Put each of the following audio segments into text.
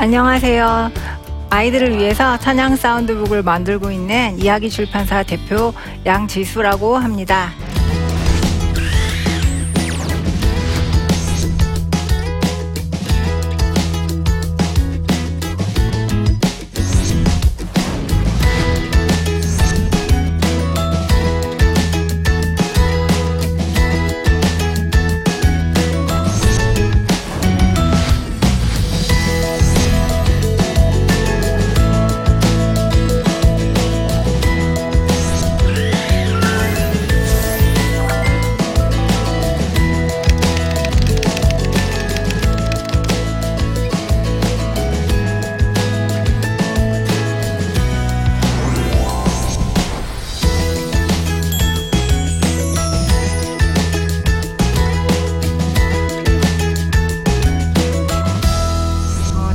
안녕하세요. 아이들을 위해서 찬양 사운드북을 만들고 있는 이야기 출판사 대표 양지수라고 합니다.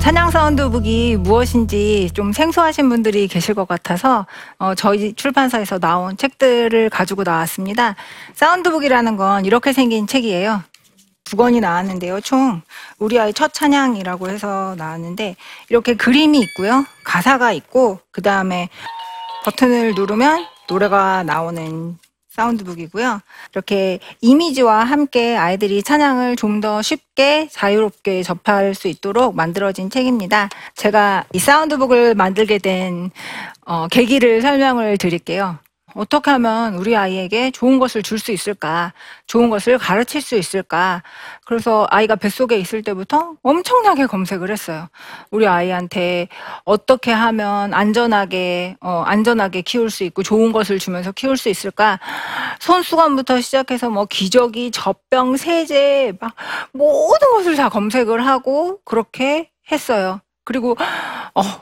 찬양 사운드북이 무엇인지 좀 생소하신 분들이 계실 것 같아서 저희 출판사에서 나온 책들을 가지고 나왔습니다. 사운드북이라는 건 이렇게 생긴 책이에요. 두 권이 나왔는데요. 총 우리 아이 첫 찬양이라고 해서 나왔는데 이렇게 그림이 있고요. 가사가 있고 그 다음에 버튼을 누르면 노래가 나오는 사운드북이고요. 이렇게 이미지와 함께 아이들이 찬양을 좀 더 쉽게 자유롭게 접할 수 있도록 만들어진 책입니다. 제가 이 사운드북을 만들게 된 계기를 설명을 드릴게요. 어떻게 하면 우리 아이에게 좋은 것을 줄 수 있을까? 좋은 것을 가르칠 수 있을까? 그래서 아이가 뱃속에 있을 때부터 엄청나게 검색을 했어요. 우리 아이한테 어떻게 하면 안전하게 키울 수 있고 좋은 것을 주면서 키울 수 있을까? 손수건부터 시작해서 기저귀, 젖병, 세제, 모든 것을 다 검색을 하고 그렇게 했어요. 그리고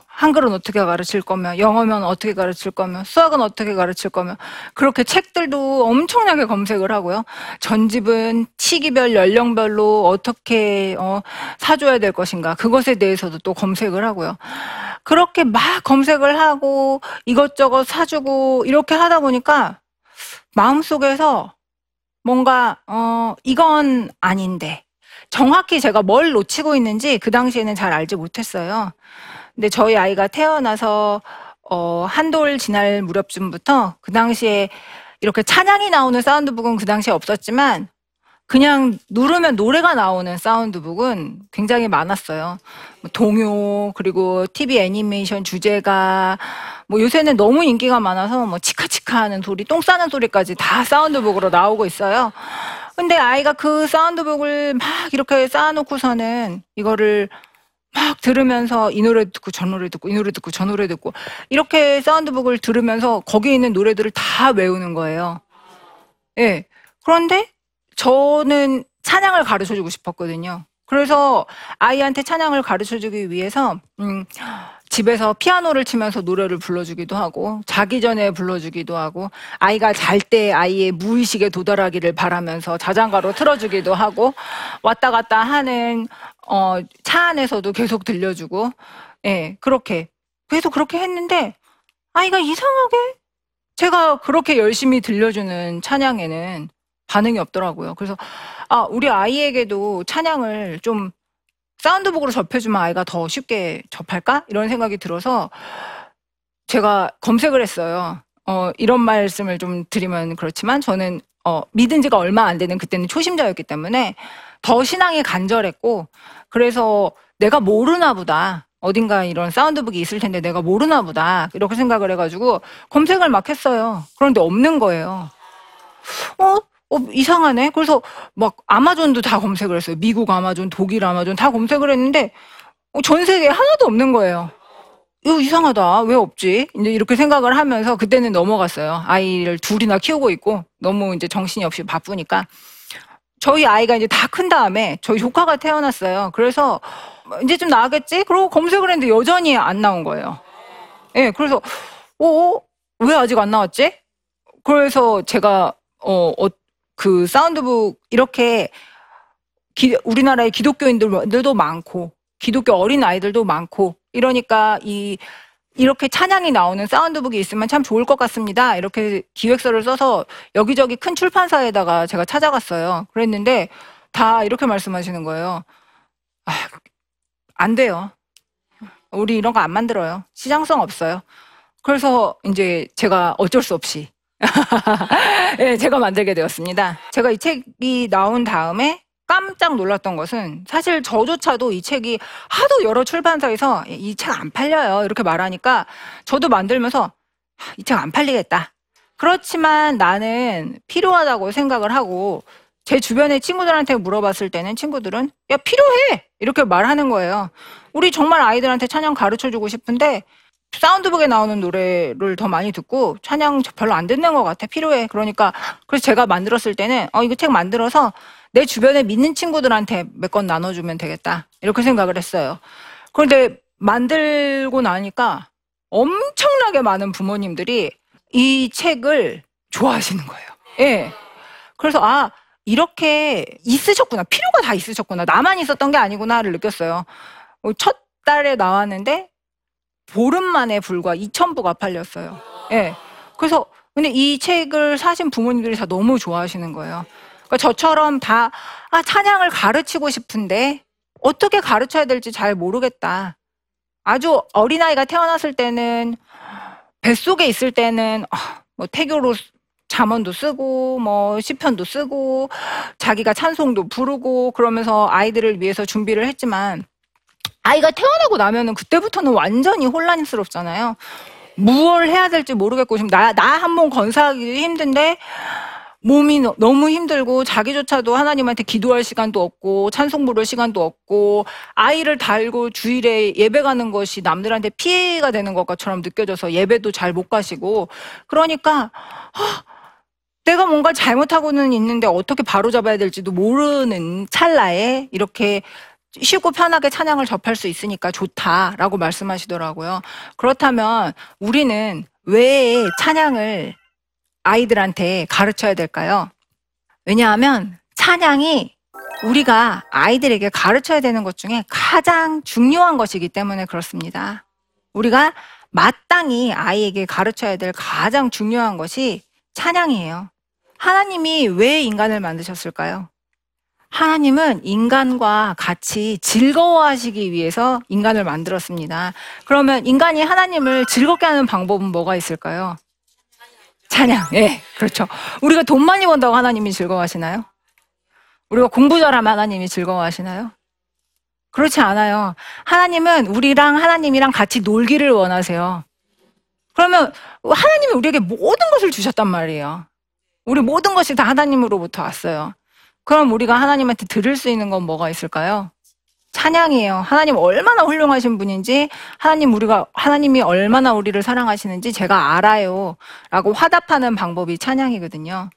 한글은 어떻게 가르칠 거며, 영어면 어떻게 가르칠 거며, 수학은 어떻게 가르칠 거며, 그렇게 책들도 엄청나게 검색을 하고요. 전집은 시기별, 연령별로 어떻게 사줘야 될 것인가, 그것에 대해서도 또 검색을 하고요. 그렇게 막 검색을 하고 이것저것 사주고 이렇게 하다 보니까 마음속에서 뭔가 이건 아닌데, 정확히 제가 뭘 놓치고 있는지 그 당시에는 잘 알지 못했어요. 근데 저희 아이가 태어나서 한 돌 지날 무렵쯤부터 그 당시에 이렇게 찬양이 나오는 사운드북은 그 당시에 없었지만 그냥 누르면 노래가 나오는 사운드북은 굉장히 많았어요. 동요, 그리고 TV 애니메이션 주제가, 요새는 너무 인기가 많아서 치카치카 하는 소리, 똥 싸는 소리까지 다 사운드북으로 나오고 있어요. 근데 아이가 그 사운드북을 막 이렇게 쌓아놓고서는 이거를 막 들으면서 이 노래 듣고 저 노래 듣고 이 노래 듣고 저 노래 듣고 이렇게 사운드북을 들으면서 거기에 있는 노래들을 다 외우는 거예요. 예. 그런데 저는 찬양을 가르쳐주고 싶었거든요. 그래서 아이한테 찬양을 가르쳐주기 위해서 집에서 피아노를 치면서 노래를 불러주기도 하고 자기 전에 불러주기도 하고 아이가 잘 때 아이의 무의식에 도달하기를 바라면서 자장가로 틀어주기도 하고 왔다 갔다 하는 차 안에서도 계속 들려주고 그렇게 계속 그렇게 했는데 아이가 이상하게 제가 그렇게 열심히 들려주는 찬양에는 반응이 없더라고요. 그래서 우리 아이에게도 찬양을 좀 사운드북으로 접해주면 아이가 더 쉽게 접할까? 이런 생각이 들어서 제가 검색을 했어요. 이런 말씀을 좀 드리면 그렇지만 저는 믿은 지가 얼마 안 되는 그때는 초심자였기 때문에 더 신앙이 간절했고 그래서 내가 모르나 보다. 어딘가 이런 사운드북이 있을 텐데 내가 모르나 보다. 이렇게 생각을 해가지고 검색을 막 했어요. 그런데 없는 거예요. 이상하네. 그래서 막 아마존도 다 검색을 했어요. 미국 아마존, 독일 아마존 다 검색을 했는데 전 세계에 하나도 없는 거예요. 이거 이상하다. 왜 없지? 이제 이렇게 생각을 하면서 그때는 넘어갔어요. 아이를 둘이나 키우고 있고 너무 이제 정신이 없이 바쁘니까. 저희 아이가 이제 다 큰 다음에 저희 조카가 태어났어요. 그래서 이제 좀 나겠지? 그러고 검색을 했는데 여전히 안 나온 거예요. 예, 네, 그래서 왜 아직 안 나왔지? 그래서 제가 그 사운드북 이렇게 우리나라에 기독교인들도 많고 기독교 어린 아이들도 많고 이러니까 이렇게 찬양이 나오는 사운드북이 있으면 참 좋을 것 같습니다. 이렇게 기획서를 써서 여기저기 큰 출판사에다가 제가 찾아갔어요. 그랬는데 다 이렇게 말씀하시는 거예요. 아, 안 돼요. 우리 이런 거 안 만들어요. 시장성 없어요. 그래서 이제 제가 어쩔 수 없이 네, 제가 만들게 되었습니다. 제가 이 책이 나온 다음에 깜짝 놀랐던 것은 사실 저조차도 이 책이 하도 여러 출판사에서 이 책 안 팔려요 이렇게 말하니까 저도 만들면서 이 책 안 팔리겠다. 그렇지만 나는 필요하다고 생각을 하고 제 주변의 친구들한테 물어봤을 때는 친구들은 야 필요해 이렇게 말하는 거예요. 우리 정말 아이들한테 찬양 가르쳐주고 싶은데 사운드북에 나오는 노래를 더 많이 듣고 찬양 별로 안 듣는 것 같아. 필요해. 그러니까 그래서 제가 만들었을 때는 이거 책 만들어서 내 주변에 믿는 친구들한테 몇 권 나눠주면 되겠다 이렇게 생각을 했어요. 그런데 만들고 나니까 엄청나게 많은 부모님들이 이 책을 좋아하시는 거예요. 예. 그래서 이렇게 있으셨구나. 필요가 다 있으셨구나. 나만 있었던 게 아니구나를 느꼈어요. 첫 달에 나왔는데 보름 만에 불과 2,000부가 팔렸어요. 예. 그래서 근데 이 책을 사신 부모님들이 다 너무 좋아하시는 거예요. 그러니까 저처럼 다 찬양을 가르치고 싶은데 어떻게 가르쳐야 될지 잘 모르겠다. 아주 어린아이가 태어났을 때는 뱃속에 있을 때는 뭐 태교로 잠언도 쓰고 뭐 시편도 쓰고 자기가 찬송도 부르고 그러면서 아이들을 위해서 준비를 했지만 아이가 태어나고 나면은 그때부터는 완전히 혼란스럽잖아요. 무얼 해야 될지 모르겠고 지금 나 한 몸 건사하기 힘든데 몸이 너무 힘들고 자기조차도 하나님한테 기도할 시간도 없고 찬송 부를 시간도 없고 아이를 달고 주일에 예배 가는 것이 남들한테 피해가 되는 것처럼 느껴져서 예배도 잘 못 가시고 그러니까 내가 뭔가 잘못하고는 있는데 어떻게 바로잡아야 될지도 모르는 찰나에 이렇게 쉽고 편하게 찬양을 접할 수 있으니까 좋다라고 말씀하시더라고요. 그렇다면 우리는 왜 찬양을 아이들한테 가르쳐야 될까요? 왜냐하면 찬양이 우리가 아이들에게 가르쳐야 되는 것 중에 가장 중요한 것이기 때문에 그렇습니다. 우리가 마땅히 아이에게 가르쳐야 될 가장 중요한 것이 찬양이에요. 하나님이 왜 인간을 만드셨을까요? 하나님은 인간과 같이 즐거워하시기 위해서 인간을 만들었습니다. 그러면 인간이 하나님을 즐겁게 하는 방법은 뭐가 있을까요? 찬양. 예, 네, 그렇죠. 우리가 돈 많이 번다고 하나님이 즐거워하시나요? 우리가 공부 잘하면 하나님이 즐거워하시나요? 그렇지 않아요. 하나님은 하나님이랑 같이 놀기를 원하세요. 그러면 하나님이 우리에게 모든 것을 주셨단 말이에요. 우리 모든 것이 다 하나님으로부터 왔어요. 그럼 우리가 하나님한테 드릴 수 있는 건 뭐가 있을까요? 찬양이에요. 하나님 얼마나 훌륭하신 분인지, 하나님이 얼마나 우리를 사랑하시는지 제가 알아요. 라고 화답하는 방법이 찬양이거든요.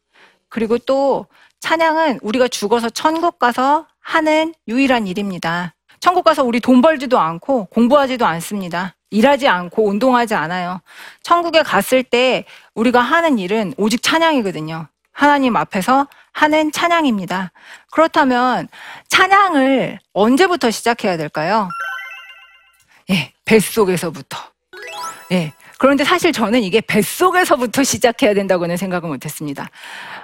그리고 또 찬양은 우리가 죽어서 천국 가서 하는 유일한 일입니다. 천국 가서 우리 돈 벌지도 않고 공부하지도 않습니다. 일하지 않고 운동하지 않아요. 천국에 갔을 때 우리가 하는 일은 오직 찬양이거든요. 하나님 앞에서 하는 찬양입니다. 그렇다면 찬양을 언제부터 시작해야 될까요? 예, 뱃속에서부터. 예. 그런데 사실 저는 이게 뱃속에서부터 시작해야 된다고는 생각을 못했습니다.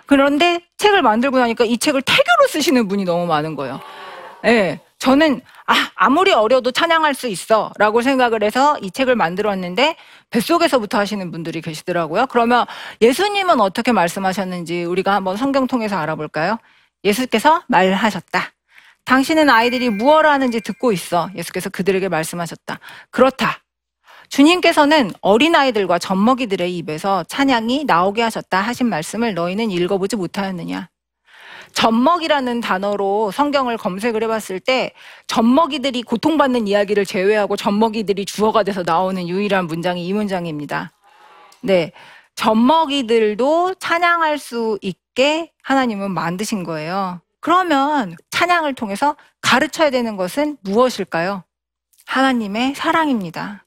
그런데 책을 만들고 나니까 이 책을 태교로 쓰시는 분이 너무 많은 거예요. 예. 저는 아무리 어려도 찬양할 수 있어 라고 생각을 해서 이 책을 만들었는데 뱃속에서부터 하시는 분들이 계시더라고요. 그러면 예수님은 어떻게 말씀하셨는지 우리가 한번 성경 통해서 알아볼까요? 예수께서 말하셨다. 당신은 아이들이 무엇을 하는지 듣고 있어. 예수께서 그들에게 말씀하셨다. 그렇다. 주님께서는 어린아이들과 젖먹이들의 입에서 찬양이 나오게 하셨다 하신 말씀을 너희는 읽어보지 못하였느냐. 젖먹이라는 단어로 성경을 검색을 해봤을 때 젖먹이들이 고통받는 이야기를 제외하고 젖먹이들이 주어가 돼서 나오는 유일한 문장이 이 문장입니다. 네, 젖먹이들도 찬양할 수 있게 하나님은 만드신 거예요. 그러면 찬양을 통해서 가르쳐야 되는 것은 무엇일까요? 하나님의 사랑입니다.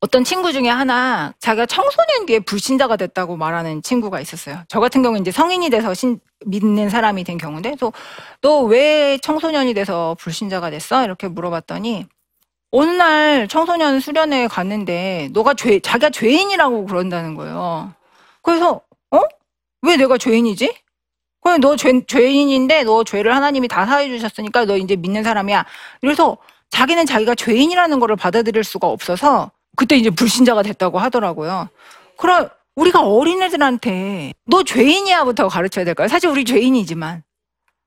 어떤 친구 중에 하나 자기가 청소년기에 불신자가 됐다고 말하는 친구가 있었어요. 저 같은 경우는 이제 성인이 돼서 믿는 사람이 된 경우인데, 너 왜 청소년이 돼서 불신자가 됐어? 이렇게 물어봤더니 어느 날 청소년 수련회에 갔는데 자기가 죄인이라고 그런다는 거예요. 그래서 왜 내가 죄인이지? 그럼 너 죄인인데 너 죄를 하나님이 다 사해 주셨으니까 너 이제 믿는 사람이야. 이래서 자기는 자기가 죄인이라는 거를 받아들일 수가 없어서 그때 이제 불신자가 됐다고 하더라고요. 그럼 우리가 어린애들한테 너 죄인이야부터 가르쳐야 될까요? 사실 우리 죄인이지만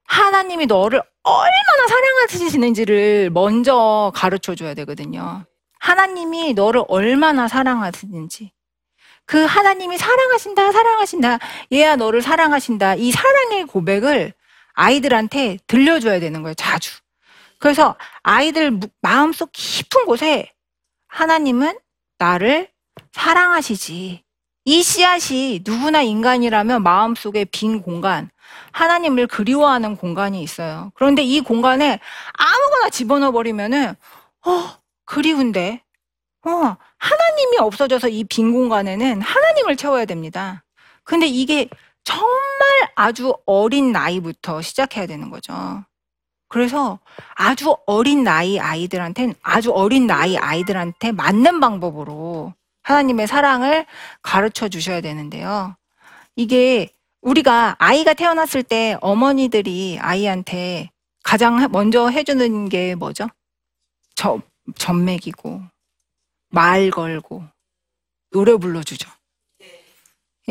하나님이 너를 얼마나 사랑하시는지를 먼저 가르쳐줘야 되거든요. 하나님이 너를 얼마나 사랑하시는지, 그 하나님이 사랑하신다, 얘야 너를 사랑하신다, 이 사랑의 고백을 아이들한테 들려줘야 되는 거예요, 자주. 그래서 아이들 마음속 깊은 곳에 하나님은 나를 사랑하시지. 이 씨앗이 누구나 인간이라면 마음속에 빈 공간, 하나님을 그리워하는 공간이 있어요. 그런데 이 공간에 아무거나 집어넣어버리면은 그리운데. 하나님이 없어져서 이 빈 공간에는 하나님을 채워야 됩니다. 근데 이게 정말 아주 어린 나이부터 시작해야 되는 거죠. 그래서 아주 어린 나이 아이들한테는 아주 어린 나이 아이들한테 맞는 방법으로 하나님의 사랑을 가르쳐 주셔야 되는데요. 이게 우리가 아이가 태어났을 때 어머니들이 아이한테 가장 먼저 해주는 게 뭐죠? 젖 먹이고, 말 걸고, 노래 불러주죠.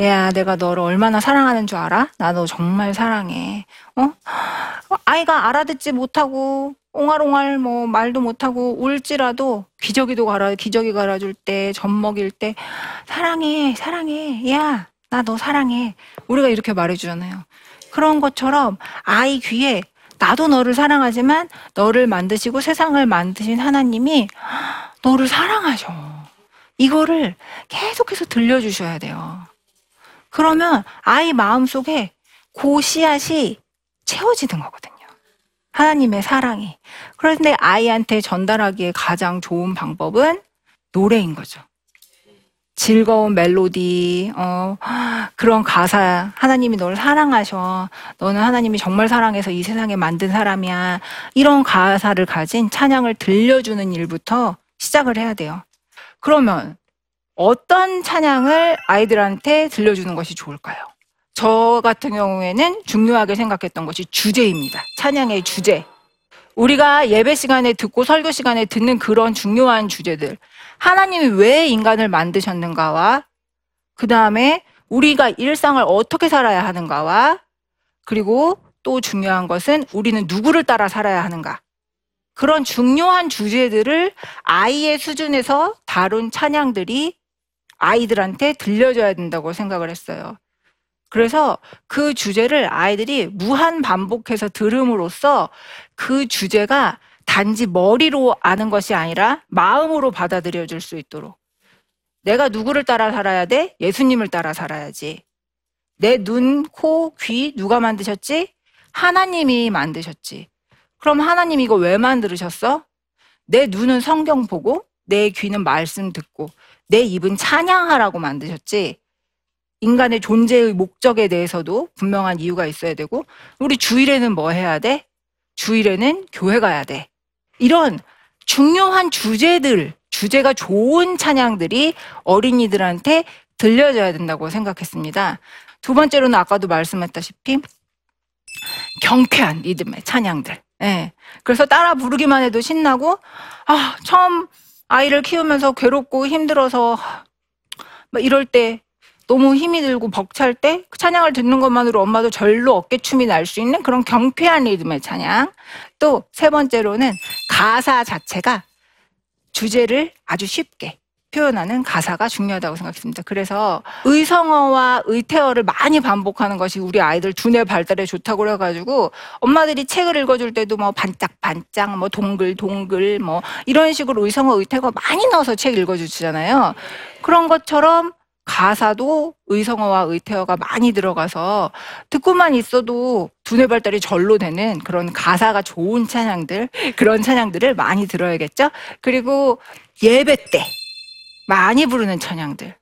야, 내가 너를 얼마나 사랑하는 줄 알아? 나 너 정말 사랑해. 아이가 알아듣지 못하고 옹알옹알 말도 못하고 울지라도 기저귀 갈아줄 때, 젖 먹일 때 사랑해. 야, 나 너 사랑해. 우리가 이렇게 말해주잖아요. 그런 것처럼 아이 귀에 나도 너를 사랑하지만 너를 만드시고 세상을 만드신 하나님이 너를 사랑하셔. 이거를 계속해서 들려주셔야 돼요. 그러면 아이 마음속에 그 씨앗이 채워지는 거거든요. 하나님의 사랑이. 그런데 아이한테 전달하기에 가장 좋은 방법은 노래인 거죠. 즐거운 멜로디, 그런 가사, 하나님이 너를 사랑하셔, 너는 하나님이 정말 사랑해서 이 세상에 만든 사람이야, 이런 가사를 가진 찬양을 들려주는 일부터 시작을 해야 돼요. 그러면 어떤 찬양을 아이들한테 들려주는 것이 좋을까요? 저 같은 경우에는 중요하게 생각했던 것이 주제입니다. 찬양의 주제. 우리가 예배 시간에 듣고 설교 시간에 듣는 그런 중요한 주제들. 하나님이 왜 인간을 만드셨는가와, 그 다음에 우리가 일상을 어떻게 살아야 하는가와, 그리고 또 중요한 것은 우리는 누구를 따라 살아야 하는가. 그런 중요한 주제들을 아이의 수준에서 다룬 찬양들이 아이들한테 들려줘야 된다고 생각을 했어요. 그래서 그 주제를 아이들이 무한 반복해서 들음으로써 그 주제가 단지 머리로 아는 것이 아니라 마음으로 받아들여질 수 있도록. 내가 누구를 따라 살아야 돼? 예수님을 따라 살아야지. 내 눈, 코, 귀 누가 만드셨지? 하나님이 만드셨지. 그럼 하나님 이거 왜 만드셨어? 내 눈은 성경 보고, 내 귀는 말씀 듣고, 내 입은 찬양하라고 만드셨지. 인간의 존재의 목적에 대해서도 분명한 이유가 있어야 되고, 우리 주일에는 뭐 해야 돼? 주일에는 교회 가야 돼. 이런 중요한 주제가 좋은 찬양들이 어린이들한테 들려줘야 된다고 생각했습니다. 두 번째로는 아까도 말씀했다시피 경쾌한 리듬의 찬양들. 예. 그래서 따라 부르기만 해도 신나고, 처음 아이를 키우면서 괴롭고 힘들어서 막 이럴 때, 너무 힘이 들고 벅찰 때 찬양을 듣는 것만으로 엄마도 절로 어깨춤이 날 수 있는 그런 경쾌한 리듬의 찬양. 또 세 번째로는 가사 자체가 주제를 아주 쉽게 표현하는 가사가 중요하다고 생각했습니다. 그래서 의성어와 의태어를 많이 반복하는 것이 우리 아이들 두뇌 발달에 좋다고 해가지고 엄마들이 책을 읽어줄 때도 뭐 반짝반짝, 뭐 동글동글, 뭐 이런 식으로 의성어, 의태어 많이 넣어서 책 읽어주시잖아요. 그런 것처럼 가사도 의성어와 의태어가 많이 들어가서 듣고만 있어도 두뇌 발달이 절로 되는 그런 가사가 좋은 찬양들, 그런 찬양들을 많이 들어야겠죠. 그리고 예배 때 많이 부르는 찬양들,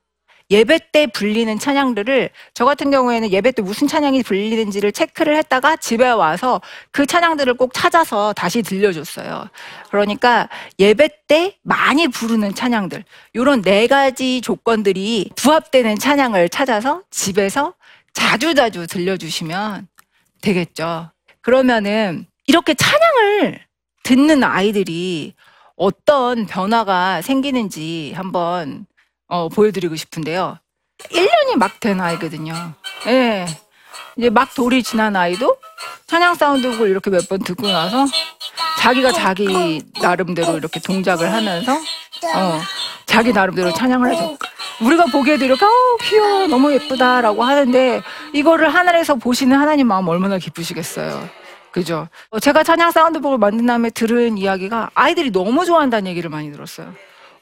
예배 때 불리는 찬양들을, 저 같은 경우에는 예배 때 무슨 찬양이 불리는지를 체크를 했다가 집에 와서 그 찬양들을 꼭 찾아서 다시 들려줬어요. 그러니까 예배 때 많이 부르는 찬양들, 이런 4가지 조건들이 부합되는 찬양을 찾아서 집에서 자주자주 들려주시면 되겠죠. 그러면은 이렇게 찬양을 듣는 아이들이 어떤 변화가 생기는지 한번 보여드리고 싶은데요. 1년이 막 된 아이거든요. 예. 이제 막 돌이 지난 아이도 찬양 사운드곡을 이렇게 몇 번 듣고 나서 자기가 자기 나름대로 이렇게 동작을 하면서 자기 나름대로 찬양을 하죠. 우리가 보기에도 이렇게 귀여워, 너무 예쁘다라고 하는데 이거를 하늘에서 보시는 하나님 마음 얼마나 기쁘시겠어요. 그죠? 제가 찬양 사운드북을 만든 다음에 들은 이야기가 아이들이 너무 좋아한다는 얘기를 많이 들었어요.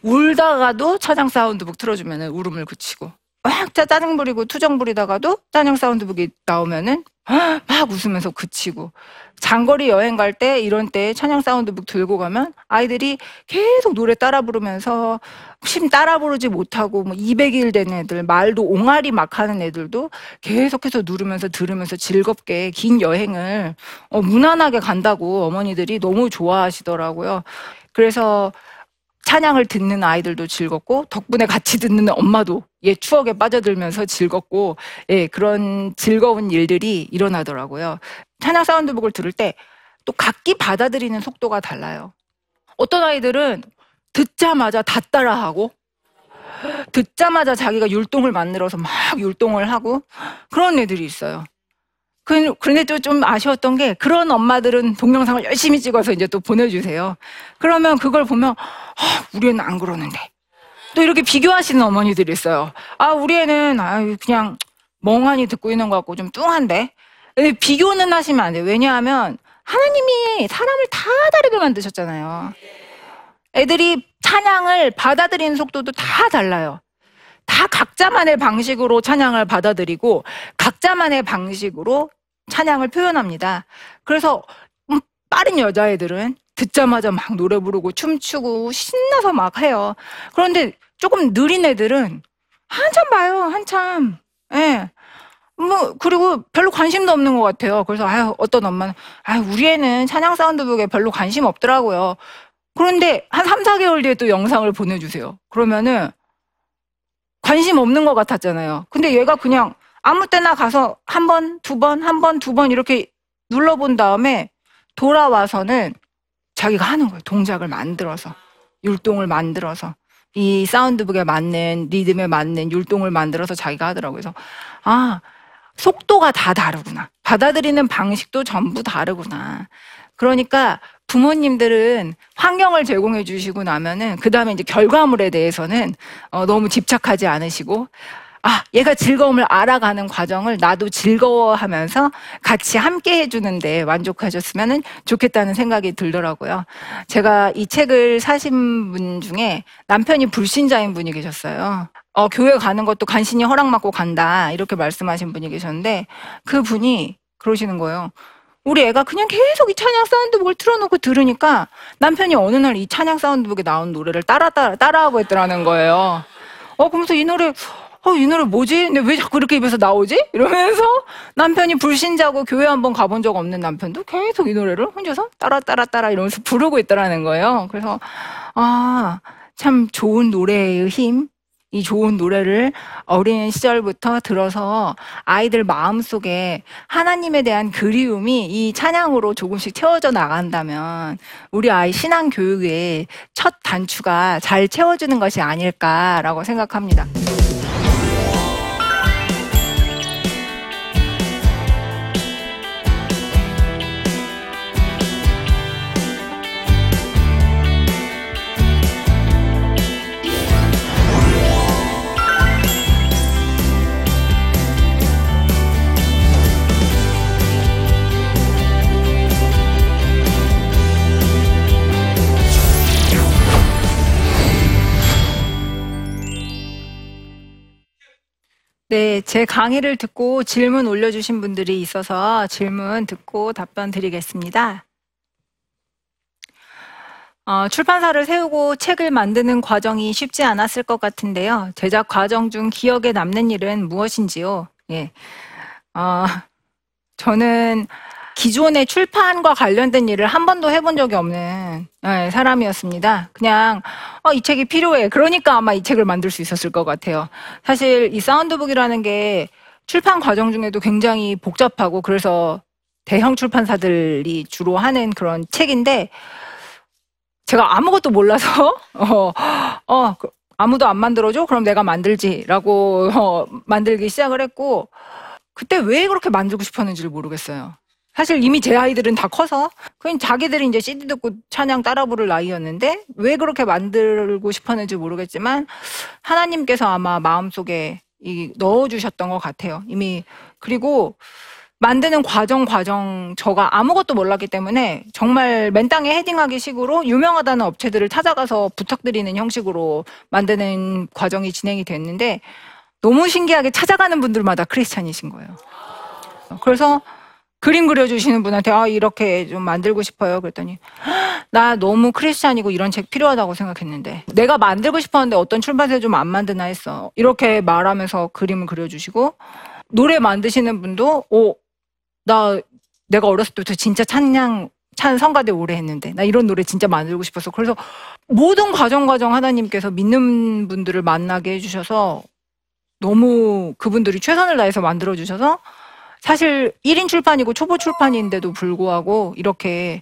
울다가도 찬양 사운드북 틀어주면 울음을 그치고, 막 짜증 부리고 투정 부리다가도 찬양 사운드북이 나오면은 막 웃으면서 그치고, 장거리 여행 갈 때 이런 때 찬양 사운드북 들고 가면 아이들이 계속 노래 따라 부르면서 심 따라 부르지 못하고 뭐 200일 된 애들, 말도 옹알이 막 하는 애들도 계속해서 누르면서 들으면서 즐겁게 긴 여행을 무난하게 간다고 어머니들이 너무 좋아하시더라고요. 그래서 찬양을 듣는 아이들도 즐겁고, 덕분에 같이 듣는 엄마도 추억에 빠져들면서 즐겁고, 그런 즐거운 일들이 일어나더라고요. 찬양 사운드북을 들을 때 또 각기 받아들이는 속도가 달라요. 어떤 아이들은 듣자마자 다 따라하고, 듣자마자 자기가 율동을 만들어서 막 율동을 하고, 그런 애들이 있어요. 그런데 또 좀 아쉬웠던 게, 그런 엄마들은 동영상을 열심히 찍어서 이제 또 보내주세요. 그러면 그걸 보면 우리 애는 안 그러는데, 또 이렇게 비교하시는 어머니들이 있어요. 우리 애는 그냥 멍하니 듣고 있는 것 같고 좀 뚱한데. 근데 비교는 하시면 안 돼요. 왜냐하면 하나님이 사람을 다 다르게 만드셨잖아요. 애들이 찬양을 받아들이는 속도도 다 달라요. 다 각자만의 방식으로 찬양을 받아들이고 각자만의 방식으로 찬양을 표현합니다. 그래서 빠른 여자애들은 듣자마자 막 노래 부르고 춤추고 신나서 막 해요. 그런데 조금 느린 애들은 한참 봐요, 한참. 예. 뭐 그리고 별로 관심도 없는 것 같아요. 그래서 어떤 엄마는 우리 애는 찬양 사운드북에 별로 관심 없더라고요. 그런데 한 3, 4개월 뒤에 또 영상을 보내주세요. 그러면은 관심 없는 것 같았잖아요. 근데 얘가 그냥 아무 때나 가서 한 번, 두 번, 한 번, 두 번 이렇게 눌러본 다음에 돌아와서는 자기가 하는 거예요. 동작을 만들어서, 율동을 만들어서, 이 사운드북에 맞는, 리듬에 맞는 율동을 만들어서 자기가 하더라고요. 그래서 속도가 다 다르구나. 받아들이는 방식도 전부 다르구나. 그러니까 부모님들은 환경을 제공해 주시고 나면은 그 다음에 이제 결과물에 대해서는 너무 집착하지 않으시고, 얘가 즐거움을 알아가는 과정을 나도 즐거워하면서 같이 함께 해주는데 만족하셨으면 좋겠다는 생각이 들더라고요. 제가 이 책을 사신 분 중에 남편이 불신자인 분이 계셨어요. 교회 가는 것도 간신히 허락받고 간다 이렇게 말씀하신 분이 계셨는데, 그 분이 그러시는 거예요. 우리 애가 그냥 계속 이 찬양 사운드북을 틀어놓고 들으니까 남편이 어느 날 이 찬양 사운드북에 나온 노래를 따라하고 했더라는 거예요. 그러면서 이 노래 뭐지? 근데 왜 자꾸 이렇게 입에서 나오지? 이러면서 남편이 불신자고 교회 한번 가본 적 없는 남편도 계속 이 노래를 혼자서 따라 이러면서 부르고 있더라는 거예요. 그래서 참 좋은 노래의 힘, 이 좋은 노래를 어린 시절부터 들어서 아이들 마음속에 하나님에 대한 그리움이 이 찬양으로 조금씩 채워져 나간다면 우리 아이 신앙 교육의 첫 단추가 잘 채워주는 것이 아닐까라고 생각합니다. 네, 제 강의를 듣고 질문 올려주신 분들이 있어서 질문 듣고 답변 드리겠습니다. 출판사를 세우고 책을 만드는 과정이 쉽지 않았을 것 같은데요. 제작 과정 중 기억에 남는 일은 무엇인지요? 예. 저는 기존의 출판과 관련된 일을 한 번도 해본 적이 없는 사람이었습니다. 그냥 이 책이 필요해. 그러니까 아마 이 책을 만들 수 있었을 것 같아요. 사실 이 사운드북이라는 게 출판 과정 중에도 굉장히 복잡하고 그래서 대형 출판사들이 주로 하는 그런 책인데 제가 아무것도 몰라서 아무도 안 만들어줘? 그럼 내가 만들지라고 만들기 시작을 했고 그때 왜 그렇게 만들고 싶었는지를 모르겠어요. 사실 이미 제 아이들은 다 커서 그냥 자기들이 이제 CD 듣고 찬양 따라 부를 나이였는데 왜 그렇게 만들고 싶었는지 모르겠지만 하나님께서 아마 마음속에 넣어주셨던 것 같아요. 이미 그리고 만드는 과정 저가 아무것도 몰랐기 때문에 정말 맨땅에 헤딩하기 식으로 유명하다는 업체들을 찾아가서 부탁드리는 형식으로 만드는 과정이 진행이 됐는데 너무 신기하게 찾아가는 분들마다 크리스찬이신 거예요. 그래서 그림 그려주시는 분한테 이렇게 좀 만들고 싶어요. 그랬더니 나 너무 크리스찬이고 이런 책 필요하다고 생각했는데 내가 만들고 싶었는데 어떤 출판사에 좀 안 만드나 했어. 이렇게 말하면서 그림을 그려주시고 노래 만드시는 분도 내가 어렸을 때부터 진짜 찬 성가대 오래 했는데 나 이런 노래 진짜 만들고 싶어서 그래서 모든 과정 하나님께서 믿는 분들을 만나게 해주셔서 너무 그분들이 최선을 다해서 만들어주셔서 사실 1인 출판이고 초보 출판인데도 불구하고 이렇게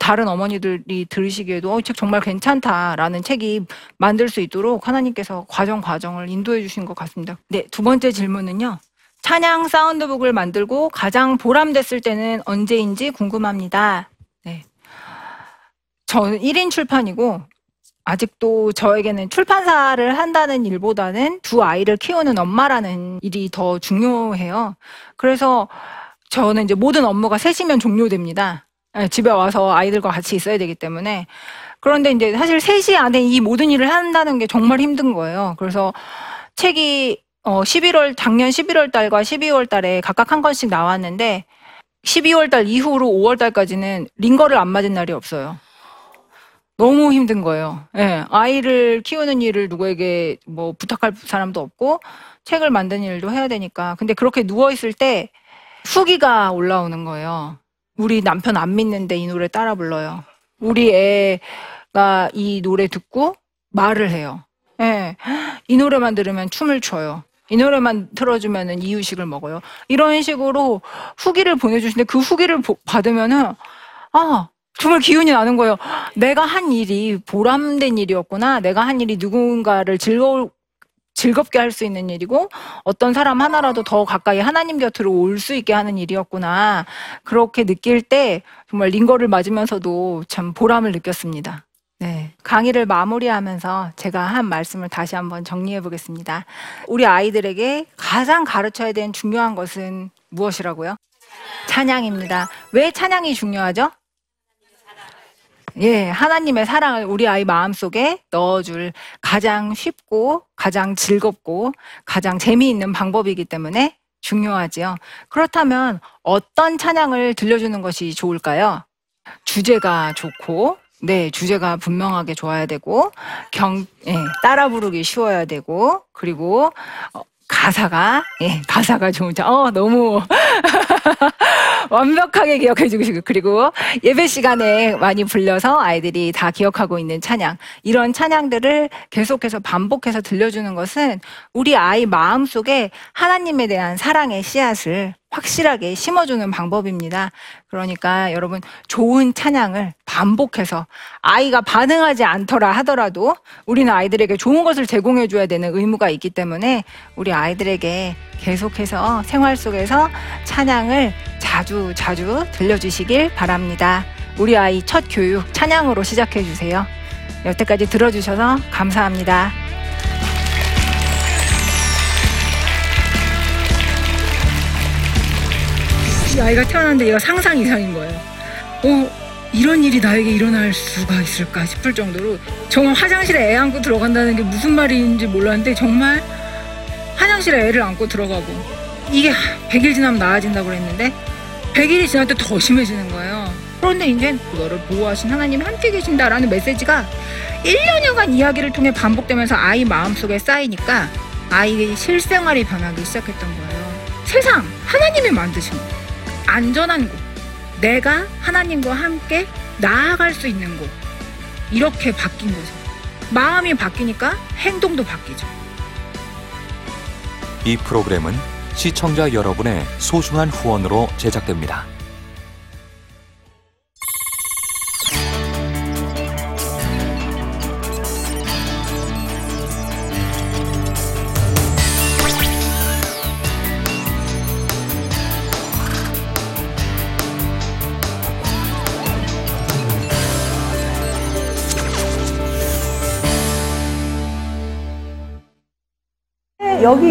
다른 어머니들이 들으시기에도 이 책 정말 괜찮다라는 책이 만들 수 있도록 하나님께서 과정을 인도해 주신 것 같습니다. 네, 두 번째 질문은요. 찬양 사운드북을 만들고 가장 보람됐을 때는 언제인지 궁금합니다. 네, 저는 1인 출판이고 아직도 저에게는 출판사를 한다는 일보다는 두 아이를 키우는 엄마라는 일이 더 중요해요. 그래서 저는 이제 모든 업무가 3시면 종료됩니다. 집에 와서 아이들과 같이 있어야 되기 때문에. 그런데 이제 사실 3시 안에 이 모든 일을 한다는 게 정말 힘든 거예요. 그래서 책이 작년 11월 달과 12월 달에 각각 한 권씩 나왔는데 12월 달 이후로 5월 달까지는 링거를 안 맞은 날이 없어요. 너무 힘든 거예요. 예, 아이를 키우는 일을 누구에게 부탁할 사람도 없고 책을 만드는 일도 해야 되니까. 근데 그렇게 누워있을 때 후기가 올라오는 거예요. 우리 남편 안 믿는데 이 노래 따라 불러요. 우리 애가 이 노래 듣고 말을 해요. 예, 이 노래만 들으면 춤을 춰요. 이 노래만 틀어주면 이유식을 먹어요. 이런 식으로 후기를 보내주시는데 그 후기를 받으면은 정말 기운이 나는 거예요. 내가 한 일이 보람된 일이었구나. 내가 한 일이 누군가를 즐겁게 할 수 있는 일이고 어떤 사람 하나라도 더 가까이 하나님 곁으로 올 수 있게 하는 일이었구나. 그렇게 느낄 때 정말 링거를 맞으면서도 참 보람을 느꼈습니다. 네, 강의를 마무리하면서 제가 한 말씀을 다시 한번 정리해 보겠습니다. 우리 아이들에게 가장 가르쳐야 되는 중요한 것은 무엇이라고요? 찬양입니다. 왜 찬양이 중요하죠? 예, 하나님의 사랑을 우리 아이 마음속에 넣어줄 가장 쉽고 가장 즐겁고 가장 재미있는 방법이기 때문에 중요하지요. 그렇다면 어떤 찬양을 들려주는 것이 좋을까요? 주제가 좋고 주제가 분명하게 좋아야 되고 따라 부르기 쉬워야 되고 그리고 가사가 좋은지 너무 완벽하게 기억해 주시고 그리고 예배 시간에 많이 불려서 아이들이 다 기억하고 있는 찬양 이런 찬양들을 계속해서 반복해서 들려주는 것은 우리 아이 마음속에 하나님에 대한 사랑의 씨앗을 확실하게 심어주는 방법입니다. 그러니까 여러분 좋은 찬양을 반복해서 아이가 반응하지 않더라 하더라도 우리는 아이들에게 좋은 것을 제공해줘야 되는 의무가 있기 때문에 우리 아이들에게 계속해서 생활 속에서 찬양을 자주 들려주시길 바랍니다. 우리 아이 첫 교육 찬양으로 시작해주세요. 여태까지 들어주셔서 감사합니다. 아이가 태어났는데 얘가 상상 이상인 거예요. 이런 일이 나에게 일어날 수가 있을까 싶을 정도로 정말 화장실에 애 안고 들어간다는 게 무슨 말인지 몰랐는데 정말 화장실에 애를 안고 들어가고, 이게 100일 지나면 나아진다고 그랬는데 100일이 지날 때 더 심해지는 거예요. 그런데 이제 너를 보호하신 하나님이 함께 계신다라는 메시지가 1년여간 이야기를 통해 반복되면서 아이 마음속에 쌓이니까 아이의 실생활이 변하기 시작했던 거예요. 세상, 하나님이 만드신 곳, 안전한 곳, 내가 하나님과 함께 나아갈 수 있는 곳, 이렇게 바뀐 거죠. 마음이 바뀌니까 행동도 바뀌죠. 이 프로그램은 시청자 여러분의 소중한 후원으로 제작됩니다. 여기